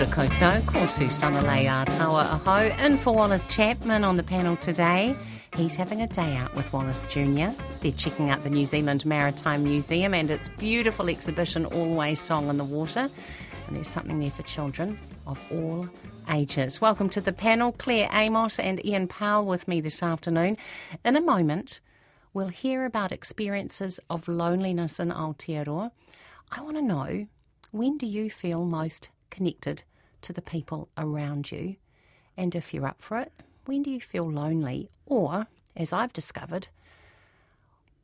Ora koutou, Kosu Samalei a Taua Aho, in for Wallace Chapman on the panel today. He's having a day out with Wallace Jr. They're checking out the New Zealand Maritime Museum and its beautiful exhibition, Always Song in the Water. And there's something there for children of all ages. Welcome to the panel, Claire Amos and Ian Powell with me this afternoon. In a moment, we'll hear about experiences of loneliness in Aotearoa. I want to know, when do you feel most connected to the people around you? And if you're up for it, when do you feel lonely? Or, as I've discovered,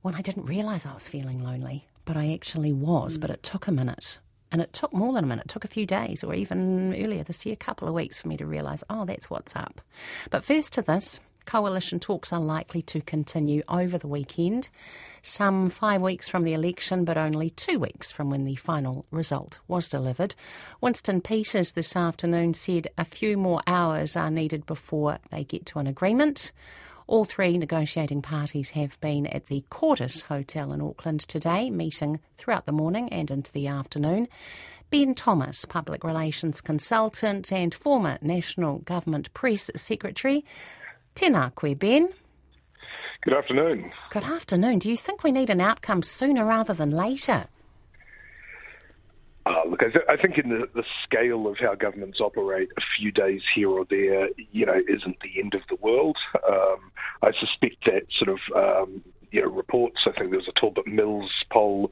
when I didn't realise I was feeling lonely, but I actually was, but it took a minute. And it took more than a minute. It took a few days or even earlier this year, a couple of weeks for me to realise, oh, that's what's up. But first to this, coalition talks are likely to continue over the weekend, some 5 weeks from the election but only 2 weeks from when the final result was delivered. Winston Peters this afternoon said a few more hours are needed before they get to an agreement. All three negotiating parties have been at the Cordis Hotel in Auckland today, meeting throughout the morning and into the afternoon. Ben Thomas, public relations consultant and former National Government Press Secretary. Tēnā koe, Ben. Good afternoon. Good afternoon. Do you think we need an outcome sooner rather than later? Look, I think in the scale of how governments operate, a few days here or there, isn't the end of the world. I suspect that sort of... reports. I think there was a Talbot Mills poll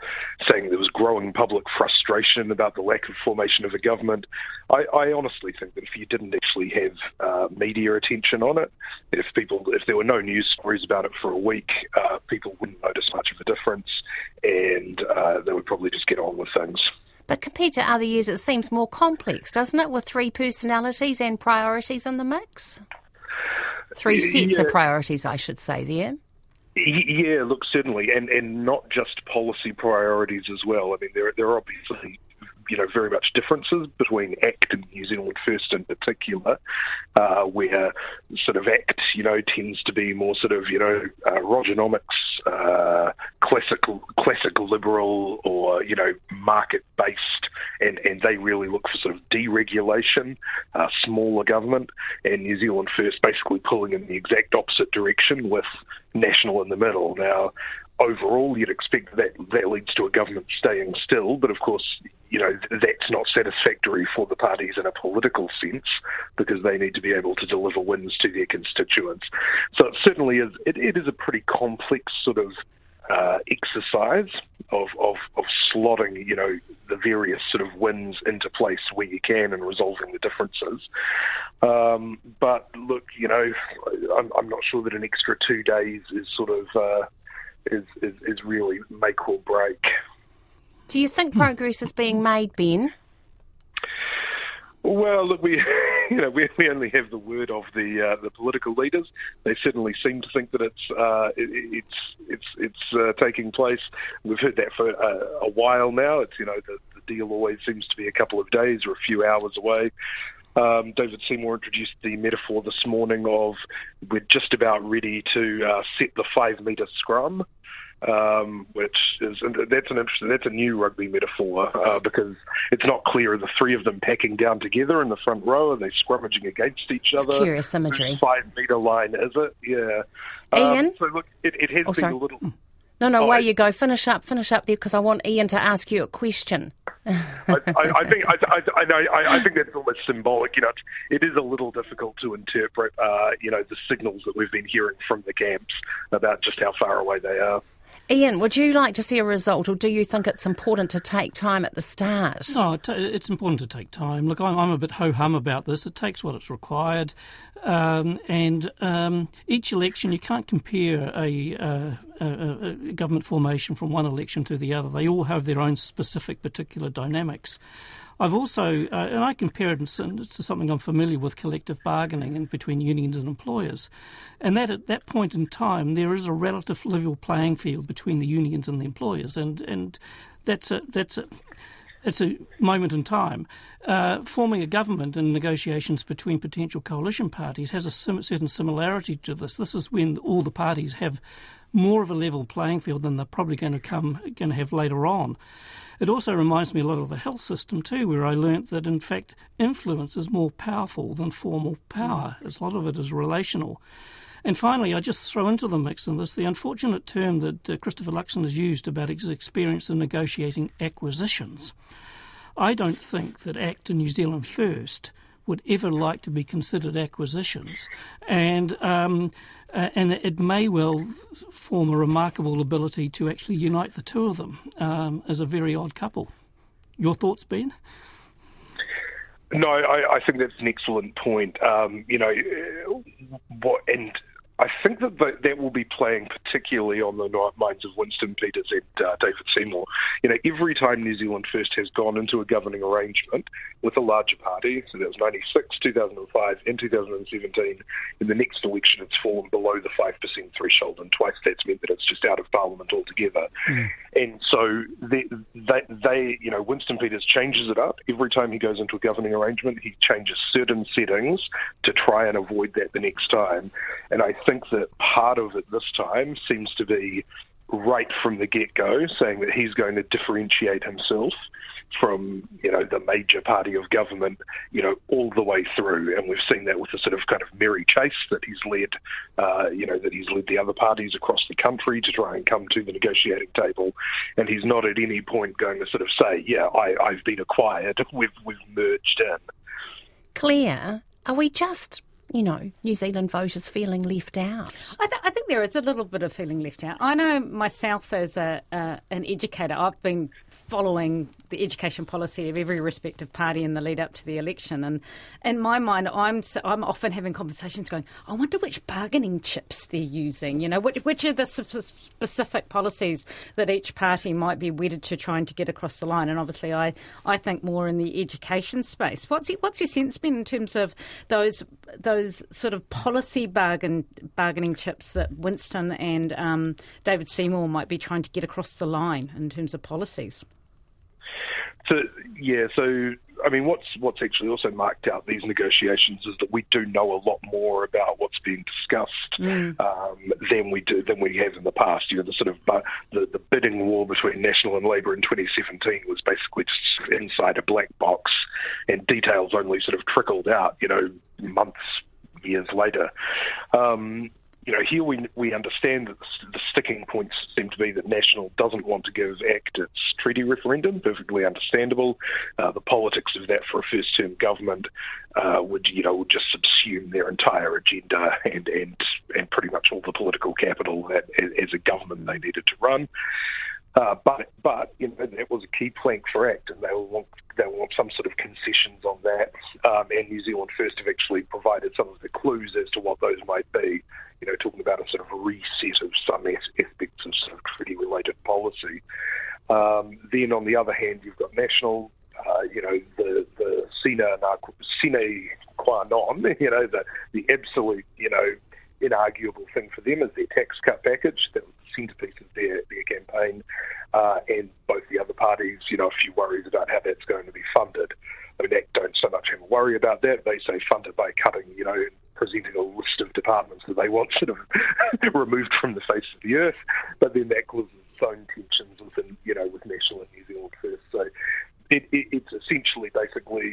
saying there was growing public frustration about the lack of formation of a government. I honestly think that if you didn't actually have media attention on it, if there were no news stories about it for a week, people wouldn't notice much of a difference, and they would probably just get on with things. But compared to other years, it seems more complex, doesn't it, with three personalities and priorities in the mix? Three sets of priorities, I should say, there. Yeah, look, certainly, and not just policy priorities as well. I mean, there are obviously, very much differences between ACT and New Zealand First in particular, where sort of ACT, tends to be more sort of, Rogernomics, classic liberal or, market-based, and they really look for sort of deregulation, smaller government, and New Zealand First basically pulling in the exact opposite direction with National in the middle. Now, overall, you'd expect that leads to a government staying still, but of course, that's not satisfactory for the parties in a political sense because they need to be able to deliver wins to their constituents. So it certainly is. It is a pretty complex sort of exercise of slotting, the various sort of wins into place where you can and resolving the differences. But look, I'm not sure that an extra 2 days is sort of is really make or break. Do you think progress is being made, Ben? Well, look, we only have the word of the political leaders. They certainly seem to think that it's taking place. We've heard that for a while now. It's the deal always seems to be a couple of days or a few hours away. David Seymour introduced the metaphor this morning of we're just about ready to set the 5-metre scrum. Which is that's a new rugby metaphor because it's not clear the three of them packing down together in the front row and they're scrummaging against each other. It's curious imagery. Which 5-metre line is it? Yeah. Ian. So look, it has been a little. No, away you go. Finish up there because I want Ian to ask you a question. I think that's almost symbolic. It is a little difficult to interpret. The signals that we've been hearing from the camps about just how far away they are. Ian, would you like to see a result, or do you think it's important to take time at the start? No, it's important to take time. Look, I'm a bit ho-hum about this. It takes what it's required. Each election, you can't compare a government formation from one election to the other. They all have their own specific particular dynamics. I've also, and I compare it to something I'm familiar with, collective bargaining and between unions and employers. And that at that point in time, there is a relative level playing field between the unions and the employers. And it's a moment in time. Forming a government and negotiations between potential coalition parties has a certain similarity to this. This is when all the parties have more of a level playing field than they're probably going to have later on. It also reminds me a lot of the health system too, where I learnt that, in fact, influence is more powerful than formal power. As a lot of it is relational. And finally, I just throw into the mix in this the unfortunate term that Christopher Luxon has used about his experience in negotiating acquisitions. I don't think that ACT and New Zealand First would ever like to be considered acquisitions. And it may well form a remarkable ability to actually unite the two of them as a very odd couple. Your thoughts, Ben? No, I think that's an excellent point. I think that will be playing particularly on the minds of Winston Peters and David Seymour. You know, every time New Zealand First has gone into a governing arrangement with a larger party, so that was 96, 2005 and 2017, in the next election it's fallen below the 5% threshold, and twice that's meant that it's just out of Parliament altogether. Mm. And so they Winston Peters changes it up. Every time he goes into a governing arrangement, he changes certain settings to try and avoid that the next time. And I think that part of it this time seems to be right from the get-go, saying that he's going to differentiate himself from, you know, the major party of government, you know, all the way through. And we've seen that with the sort of kind of merry chase that he's led, that he's led the other parties across the country to try and come to the negotiating table. And he's not at any point going to sort of say, yeah, I've been acquired, we've merged in. Claire, are we just... New Zealand voters feeling left out? I think there is a little bit of feeling left out. I know myself as an educator, I've been following the education policy of every respective party in the lead up to the election, and in my mind, I'm often having conversations going, I wonder which bargaining chips they're using. You know, which are the specific policies that each party might be wedded to trying to get across the line. And obviously, I think more in the education space. What's your sense been in terms of those sort of policy bargaining chips that Winston and David Seymour might be trying to get across the line in terms of policies? What's actually also marked out these negotiations is that we do know a lot more about what's being discussed than we have in the past. You know, the sort of the bidding war between National and Labour in 2017 was basically just inside a black box, and details only sort of trickled out, you know, months, years later. Here we understand that the sticking points seem to be that National doesn't want to give ACT its treaty referendum, perfectly understandable. The politics of that for a first-term government would just subsume their entire agenda and pretty much all the political capital that as a government they needed to run. But that was a key plank for ACT, and they will want some sort of concessions on that. And New Zealand First have actually provided some of the clues as to what those might be. You know, talking about a sort of reset of some aspects of sort of treaty-related policy. Then on the other hand, you've got National. The sine qua non. You know, the absolute, you know, inarguable thing for them is their tax cut package. That was the centrepiece of their campaign, and both the other parties, you know, a few worries about how that's going to be funded. I mean, ACT don't so much have a worry about that. They say fund it by cutting, you know, presenting a list of departments that they want sort of removed from the face of the earth. But then that causes its own tensions within, you know, with National and New Zealand First. So it's essentially basically,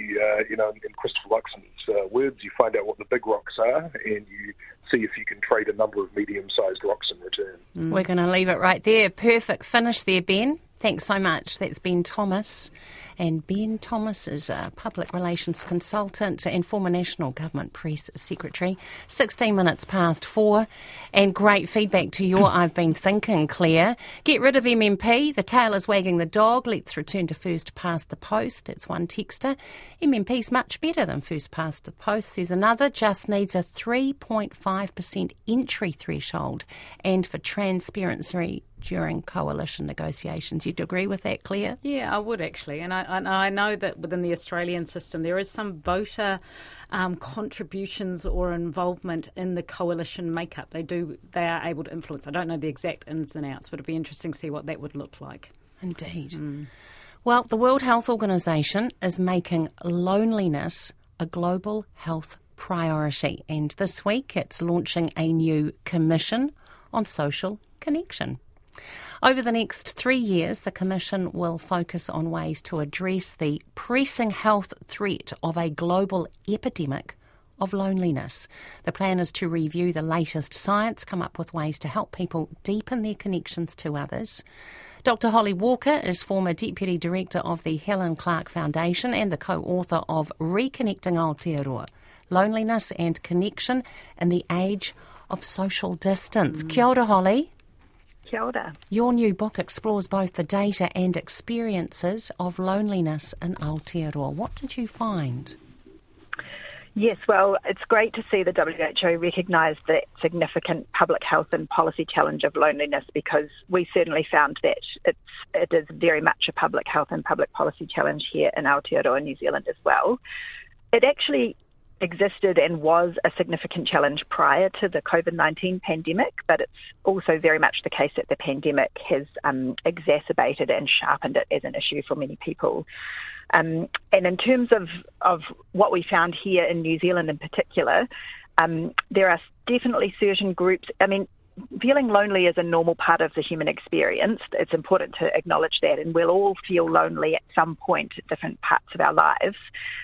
in Christopher Luxon's words, you find out what the big rocks are and you see if you can trade a number of medium-sized rocks in return. Mm. We're going to leave it right there. Perfect finish there, Ben. Thanks so much. That's Ben Thomas. And Ben Thomas is a public relations consultant and former National Government Press Secretary. 4:16. And great feedback to your I've been thinking, Claire. Get rid of MMP. The tail is wagging the dog. Let's return to first past the post. It's one texter. MMP's much better than first past the post, says another. Just needs a 3.5% entry threshold and for transparency during coalition negotiations. You'd agree with that, Claire? Yeah, I would actually. And I know that within the Australian system there is some voter contributions or involvement in the coalition makeup. They are able to influence. I don't know the exact ins and outs, but it'd be interesting to see what that would look like. Indeed. Mm. Well, the World Health Organization is making loneliness a global health priority. And this week it's launching a new commission on social connection. Over the next 3 years, the Commission will focus on ways to address the pressing health threat of a global epidemic of loneliness. The plan is to review the latest science, come up with ways to help people deepen their connections to others. Dr. Holly Walker is former Deputy Director of the Helen Clark Foundation and the co-author of Reconnecting Aotearoa, Loneliness and Connection in the Age of Social Distance. Kia ora, Holly. Kia ora. Your new book explores both the data and experiences of loneliness in Aotearoa. What did you find? Yes, well, it's great to see the WHO recognise the significant public health and policy challenge of loneliness, because we certainly found that it is very much a public health and public policy challenge here in Aotearoa, New Zealand as well. It actually existed and was a significant challenge prior to the COVID-19 pandemic, but it's also very much the case that the pandemic has exacerbated and sharpened it as an issue for many people. And in terms of what we found here in New Zealand in particular, there are definitely certain groups. I mean, feeling lonely is a normal part of the human experience. It's important to acknowledge that, and we'll all feel lonely at some point at different parts of our lives.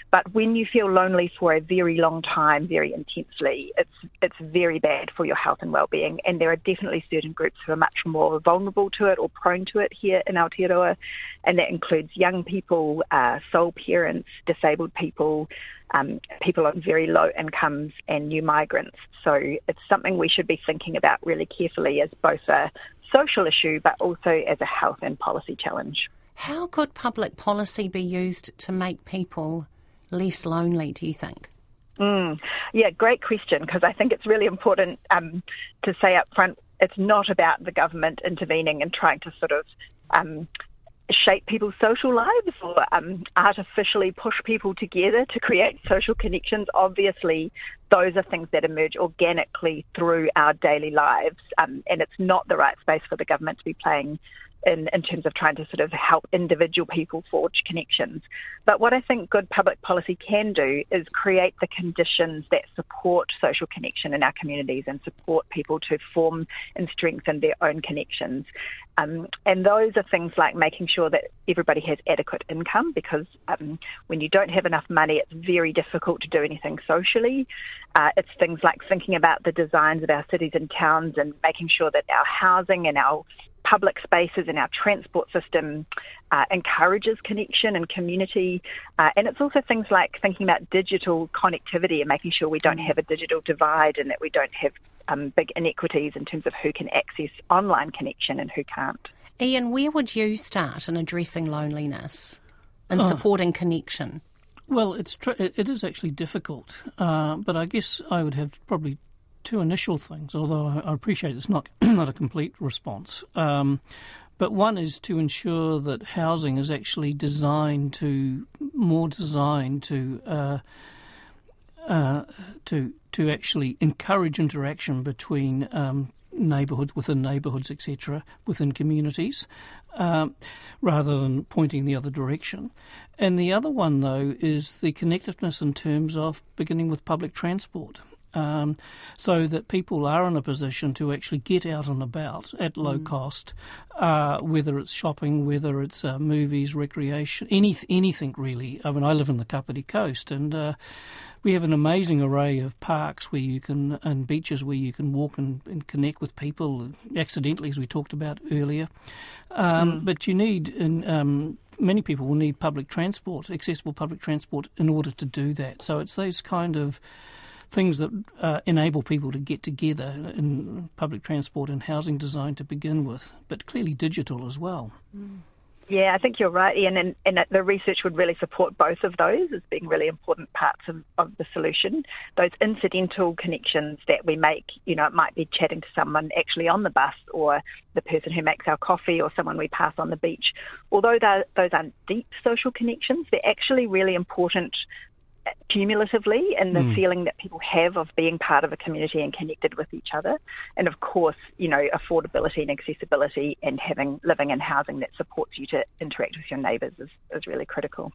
But when you feel lonely for a very long time, very intensely, it's very bad for your health and well-being. And there are definitely certain groups who are much more vulnerable to it or prone to it here in Aotearoa, and that includes young people, sole parents, disabled people, people on very low incomes, and new migrants. So it's something we should be thinking about really carefully as both a social issue but also as a health and policy challenge. How could public policy be used to make people less lonely, do you think? Yeah, great question, because I think it's really important to say up front, it's not about the government intervening and trying to sort of shape people's social lives or artificially push people together to create social connections. Obviously, those are things that emerge organically through our daily lives, and it's not the right space for the government to be playing in terms of trying to sort of help individual people forge connections. But what I think good public policy can do is create the conditions that support social connection in our communities and support people to form and strengthen their own connections. And those are things like making sure that everybody has adequate income, because when you don't have enough money, it's very difficult to do anything socially. It's things like thinking about the designs of our cities and towns and making sure that our housing and our public spaces and our transport system encourages connection and community. And it's also things like thinking about digital connectivity and making sure we don't have a digital divide and that we don't have big inequities in terms of who can access online connection and who can't. Ian, where would you start in addressing loneliness and supporting connection? Well, it is actually difficult, but I guess I would have probably two initial things, although I appreciate it's not a complete response. But one is to ensure that housing is actually designed to to actually encourage interaction between neighbourhoods, within neighbourhoods, etc., within communities, rather than pointing the other direction. And the other one, though, is the connectedness in terms of beginning with public transport. So that people are in a position to actually get out and about at low cost, whether it's shopping, whether it's movies, recreation, anything really. I mean, I live in the Kapiti Coast, and we have an amazing array of parks where you can, and beaches where you can walk and connect with people accidentally, as we talked about earlier. But you need many people will need public transport, accessible public transport, in order to do that. So it's those kind of things that enable people to get together in public transport and housing design to begin with, but clearly digital as well. Yeah, I think you're right, Ian, and the research would really support both of those as being really important parts of the solution. Those incidental connections that we make, you know, it might be chatting to someone actually on the bus or the person who makes our coffee or someone we pass on the beach. Although those aren't deep social connections, they're actually really important cumulatively, and the feeling that people have of being part of a community and connected with each other. And of course, you know, affordability and accessibility and living in housing that supports you to interact with your neighbours is really critical.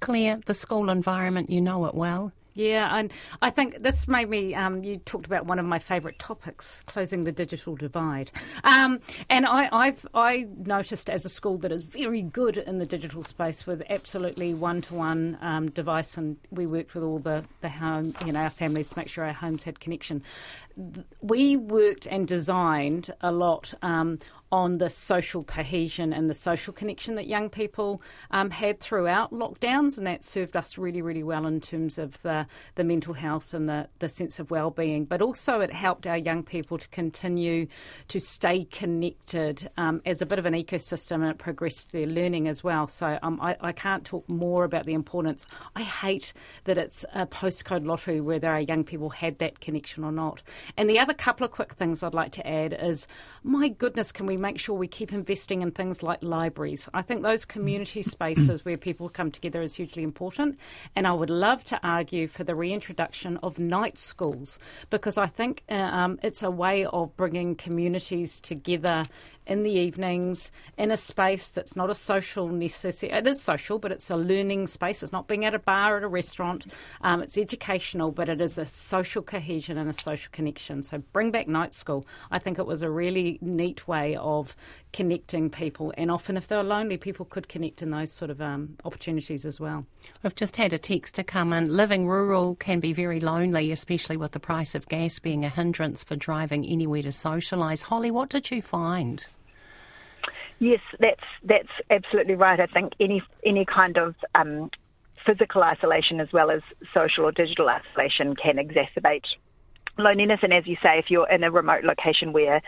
Claire, the school environment, you know it well. Yeah, and I think this made me, you talked about one of my favourite topics, closing the digital divide. And I noticed as a school that is very good in the digital space with absolutely one-to-one device, and we worked with all the home, you know, our families to make sure our homes had connection. We worked and designed a lot on the social cohesion and the social connection that young people had throughout lockdowns, and that served us really, really well in terms of the mental health and the sense of well-being. But also it helped our young people to continue to stay connected as a bit of an ecosystem, and it progressed their learning as well. So I can't talk more about the importance. I hate that it's a postcode lottery whether our young people had that connection or not. And the other couple of quick things I'd like to add is, my goodness, can we make sure we keep investing in things like libraries. I think those community spaces where people come together is hugely important, and I would love to argue for the reintroduction of night schools, because I think it's a way of bringing communities together in the evenings in a space that's not a social necessity. It is social, but it's a learning space. It's not being at a bar or at a restaurant. It's educational, but it is a social cohesion and a social connection. So bring back night school. I think it was a really neat way of connecting people, and often if they were lonely, people could connect in those sort of opportunities as well. We've just had a text to come in. Living rural can be very lonely, especially with the price of gas being a hindrance for driving anywhere to socialise. Holly, what did you find? Yes, that's absolutely right. I think any kind of physical isolation as well as social or digital isolation can exacerbate loneliness. And as you say, if you're in a remote location where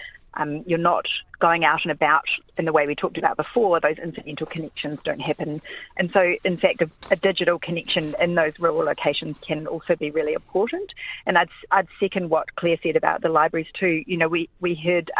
you're not going out and about in the way we talked about before, those incidental connections don't happen. And so, in fact, a digital connection in those rural locations can also be really important. And I'd second what Claire said about the libraries too. You know, we heard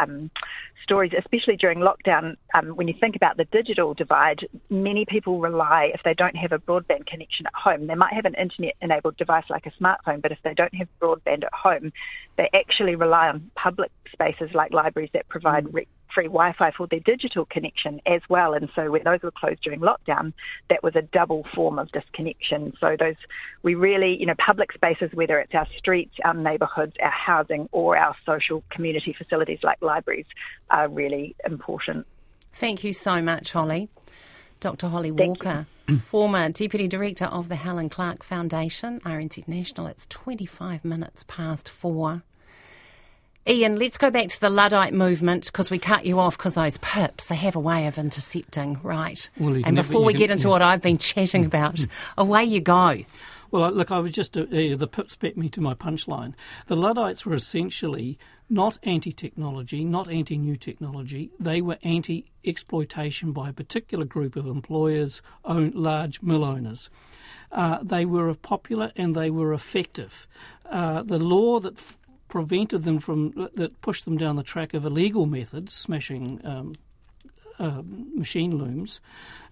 stories, especially during lockdown, when you think about the digital divide, many people rely, if they don't have a broadband connection at home, they might have an internet-enabled device like a smartphone, but if they don't have broadband at home, they actually rely on public spaces like libraries that provide free Wi-Fi for their digital connection as well. And so when those were closed during lockdown, that was a double form of disconnection. So public spaces, whether it's our streets, our neighbourhoods, our housing, or our social community facilities like libraries, are really important. Thank you so much, Holly. Dr. Holly Walker, former Deputy Director of the Helen Clark Foundation, RNZ National. It's 25 minutes past 4. Ian, let's go back to the Luddite movement, because we cut you off because those pips, they have a way of intercepting, right? Well, and before we get into what I've been chatting about, away you go. Well, look, I was just the pips bet me to my punchline. The Luddites were essentially not anti-technology, not anti-new technology. They were anti-exploitation by a particular group of employers, large mill owners. They were popular and they were effective. The law that prevented them from, that pushed them down the track of illegal methods, smashing machine looms,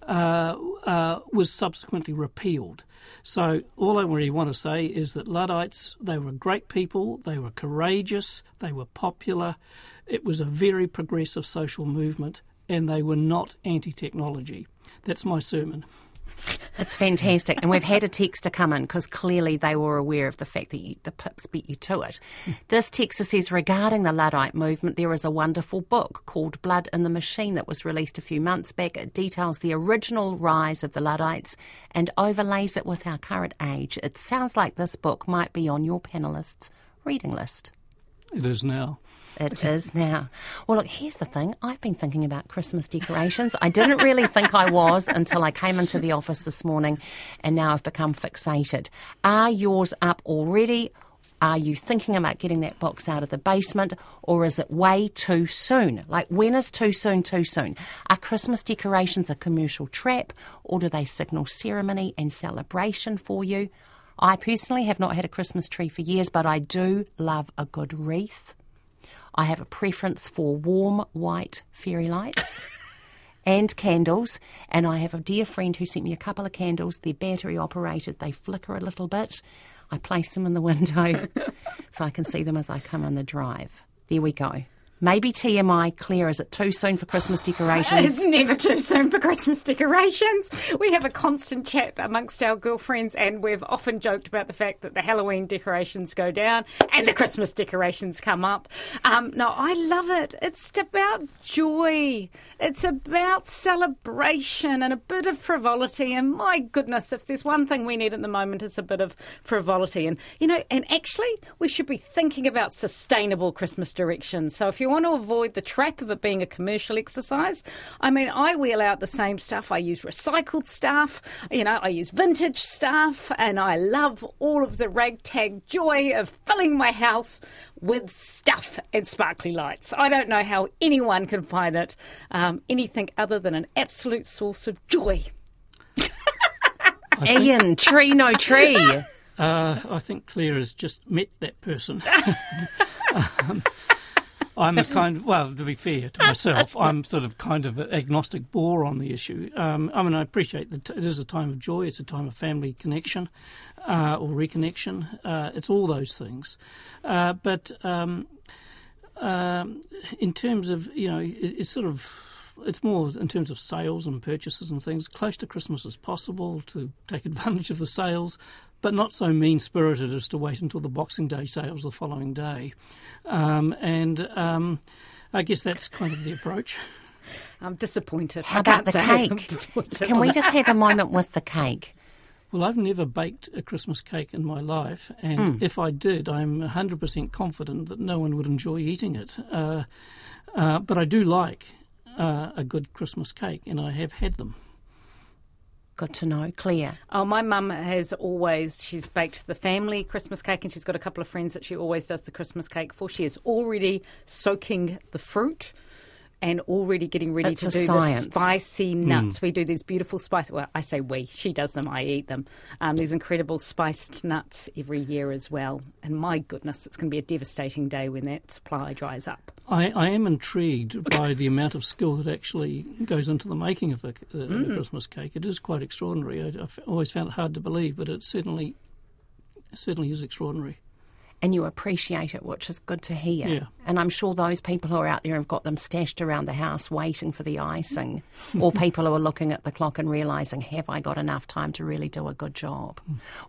was subsequently repealed. So all I really want to say is that Luddites, they were great people, they were courageous, they were popular. It was a very progressive social movement, and they were not anti-technology. That's my sermon. It's fantastic. And we've had a texter come in, because clearly they were aware of the fact that the pips beat you to it. This texter says, regarding the Luddite movement, there is a wonderful book called Blood in the Machine that was released a few months back. It details the original rise of the Luddites and overlays it with our current age. It sounds like this book might be on your panellists' reading list. It is now. It is now. Well, look, here's the thing. I've been thinking about Christmas decorations. I didn't really think I was until I came into the office this morning, and now I've become fixated. Are yours up already? Are you thinking about getting that box out of the basement, or is it way too soon? Like, when is too soon too soon? Are Christmas decorations a commercial trap, or do they signal ceremony and celebration for you? I personally have not had a Christmas tree for years, but I do love a good wreath. I have a preference for warm, white fairy lights and candles. And I have a dear friend who sent me a couple of candles. They're battery operated. They flicker a little bit. I place them in the window so I can see them as I come in the drive. There we go. Maybe TMI, Claire, is it too soon for Christmas decorations? It's never too soon for Christmas decorations. We have a constant chat amongst our girlfriends, and we've often joked about the fact that the Halloween decorations go down and the Christmas decorations come up. No, I love it. It's about joy. It's about celebration and a bit of frivolity. And my goodness, if there's one thing we need at the moment, it's a bit of frivolity. And, you know, and actually we should be thinking about sustainable Christmas directions. So if you want to avoid the trap of it being a commercial exercise, I mean, I wheel out the same stuff. I use recycled stuff, you know, I use vintage stuff, and I love all of the ragtag joy of filling my house with stuff and sparkly lights. I don't know how anyone can find it anything other than an absolute source of joy. Ian, tree no tree. I think Claire has just met that person. I'm a kind of, well, to be fair to myself, I'm sort of kind of an agnostic bore on the issue. I mean, I appreciate that it is a time of joy, it's a time of family connection or reconnection. It's all those things. But in terms of, you know, it's sort of, it's more in terms of sales and purchases and things, close to Christmas as possible to take advantage of the sales, but not so mean-spirited as to wait until the Boxing Day sales the following day. And I guess that's kind of the approach. I'm disappointed. How about the cake? Can we just have a moment with the cake? Well, I've never baked a Christmas cake in my life, and if I did, I'm 100% confident that no one would enjoy eating it. But I do like a good Christmas cake, and I have had them. Good to know. Claire? Oh, my mum has always, she's baked the family Christmas cake, and she's got a couple of friends that she always does the Christmas cake for. She is already soaking the fruit and already getting ready to do the spicy nuts. We do these beautiful spicy, well, I say we, she does them, I eat them. These incredible spiced nuts every year as well. And my goodness, it's going to be a devastating day when that supply dries up. I am intrigued by the amount of skill that actually goes into the making of a Christmas cake. It is quite extraordinary. I've always found it hard to believe, but it certainly is extraordinary. And you appreciate it, which is good to hear. Yeah. And I'm sure those people who are out there have got them stashed around the house waiting for the icing, or people who are looking at the clock and realising, have I got enough time to really do a good job?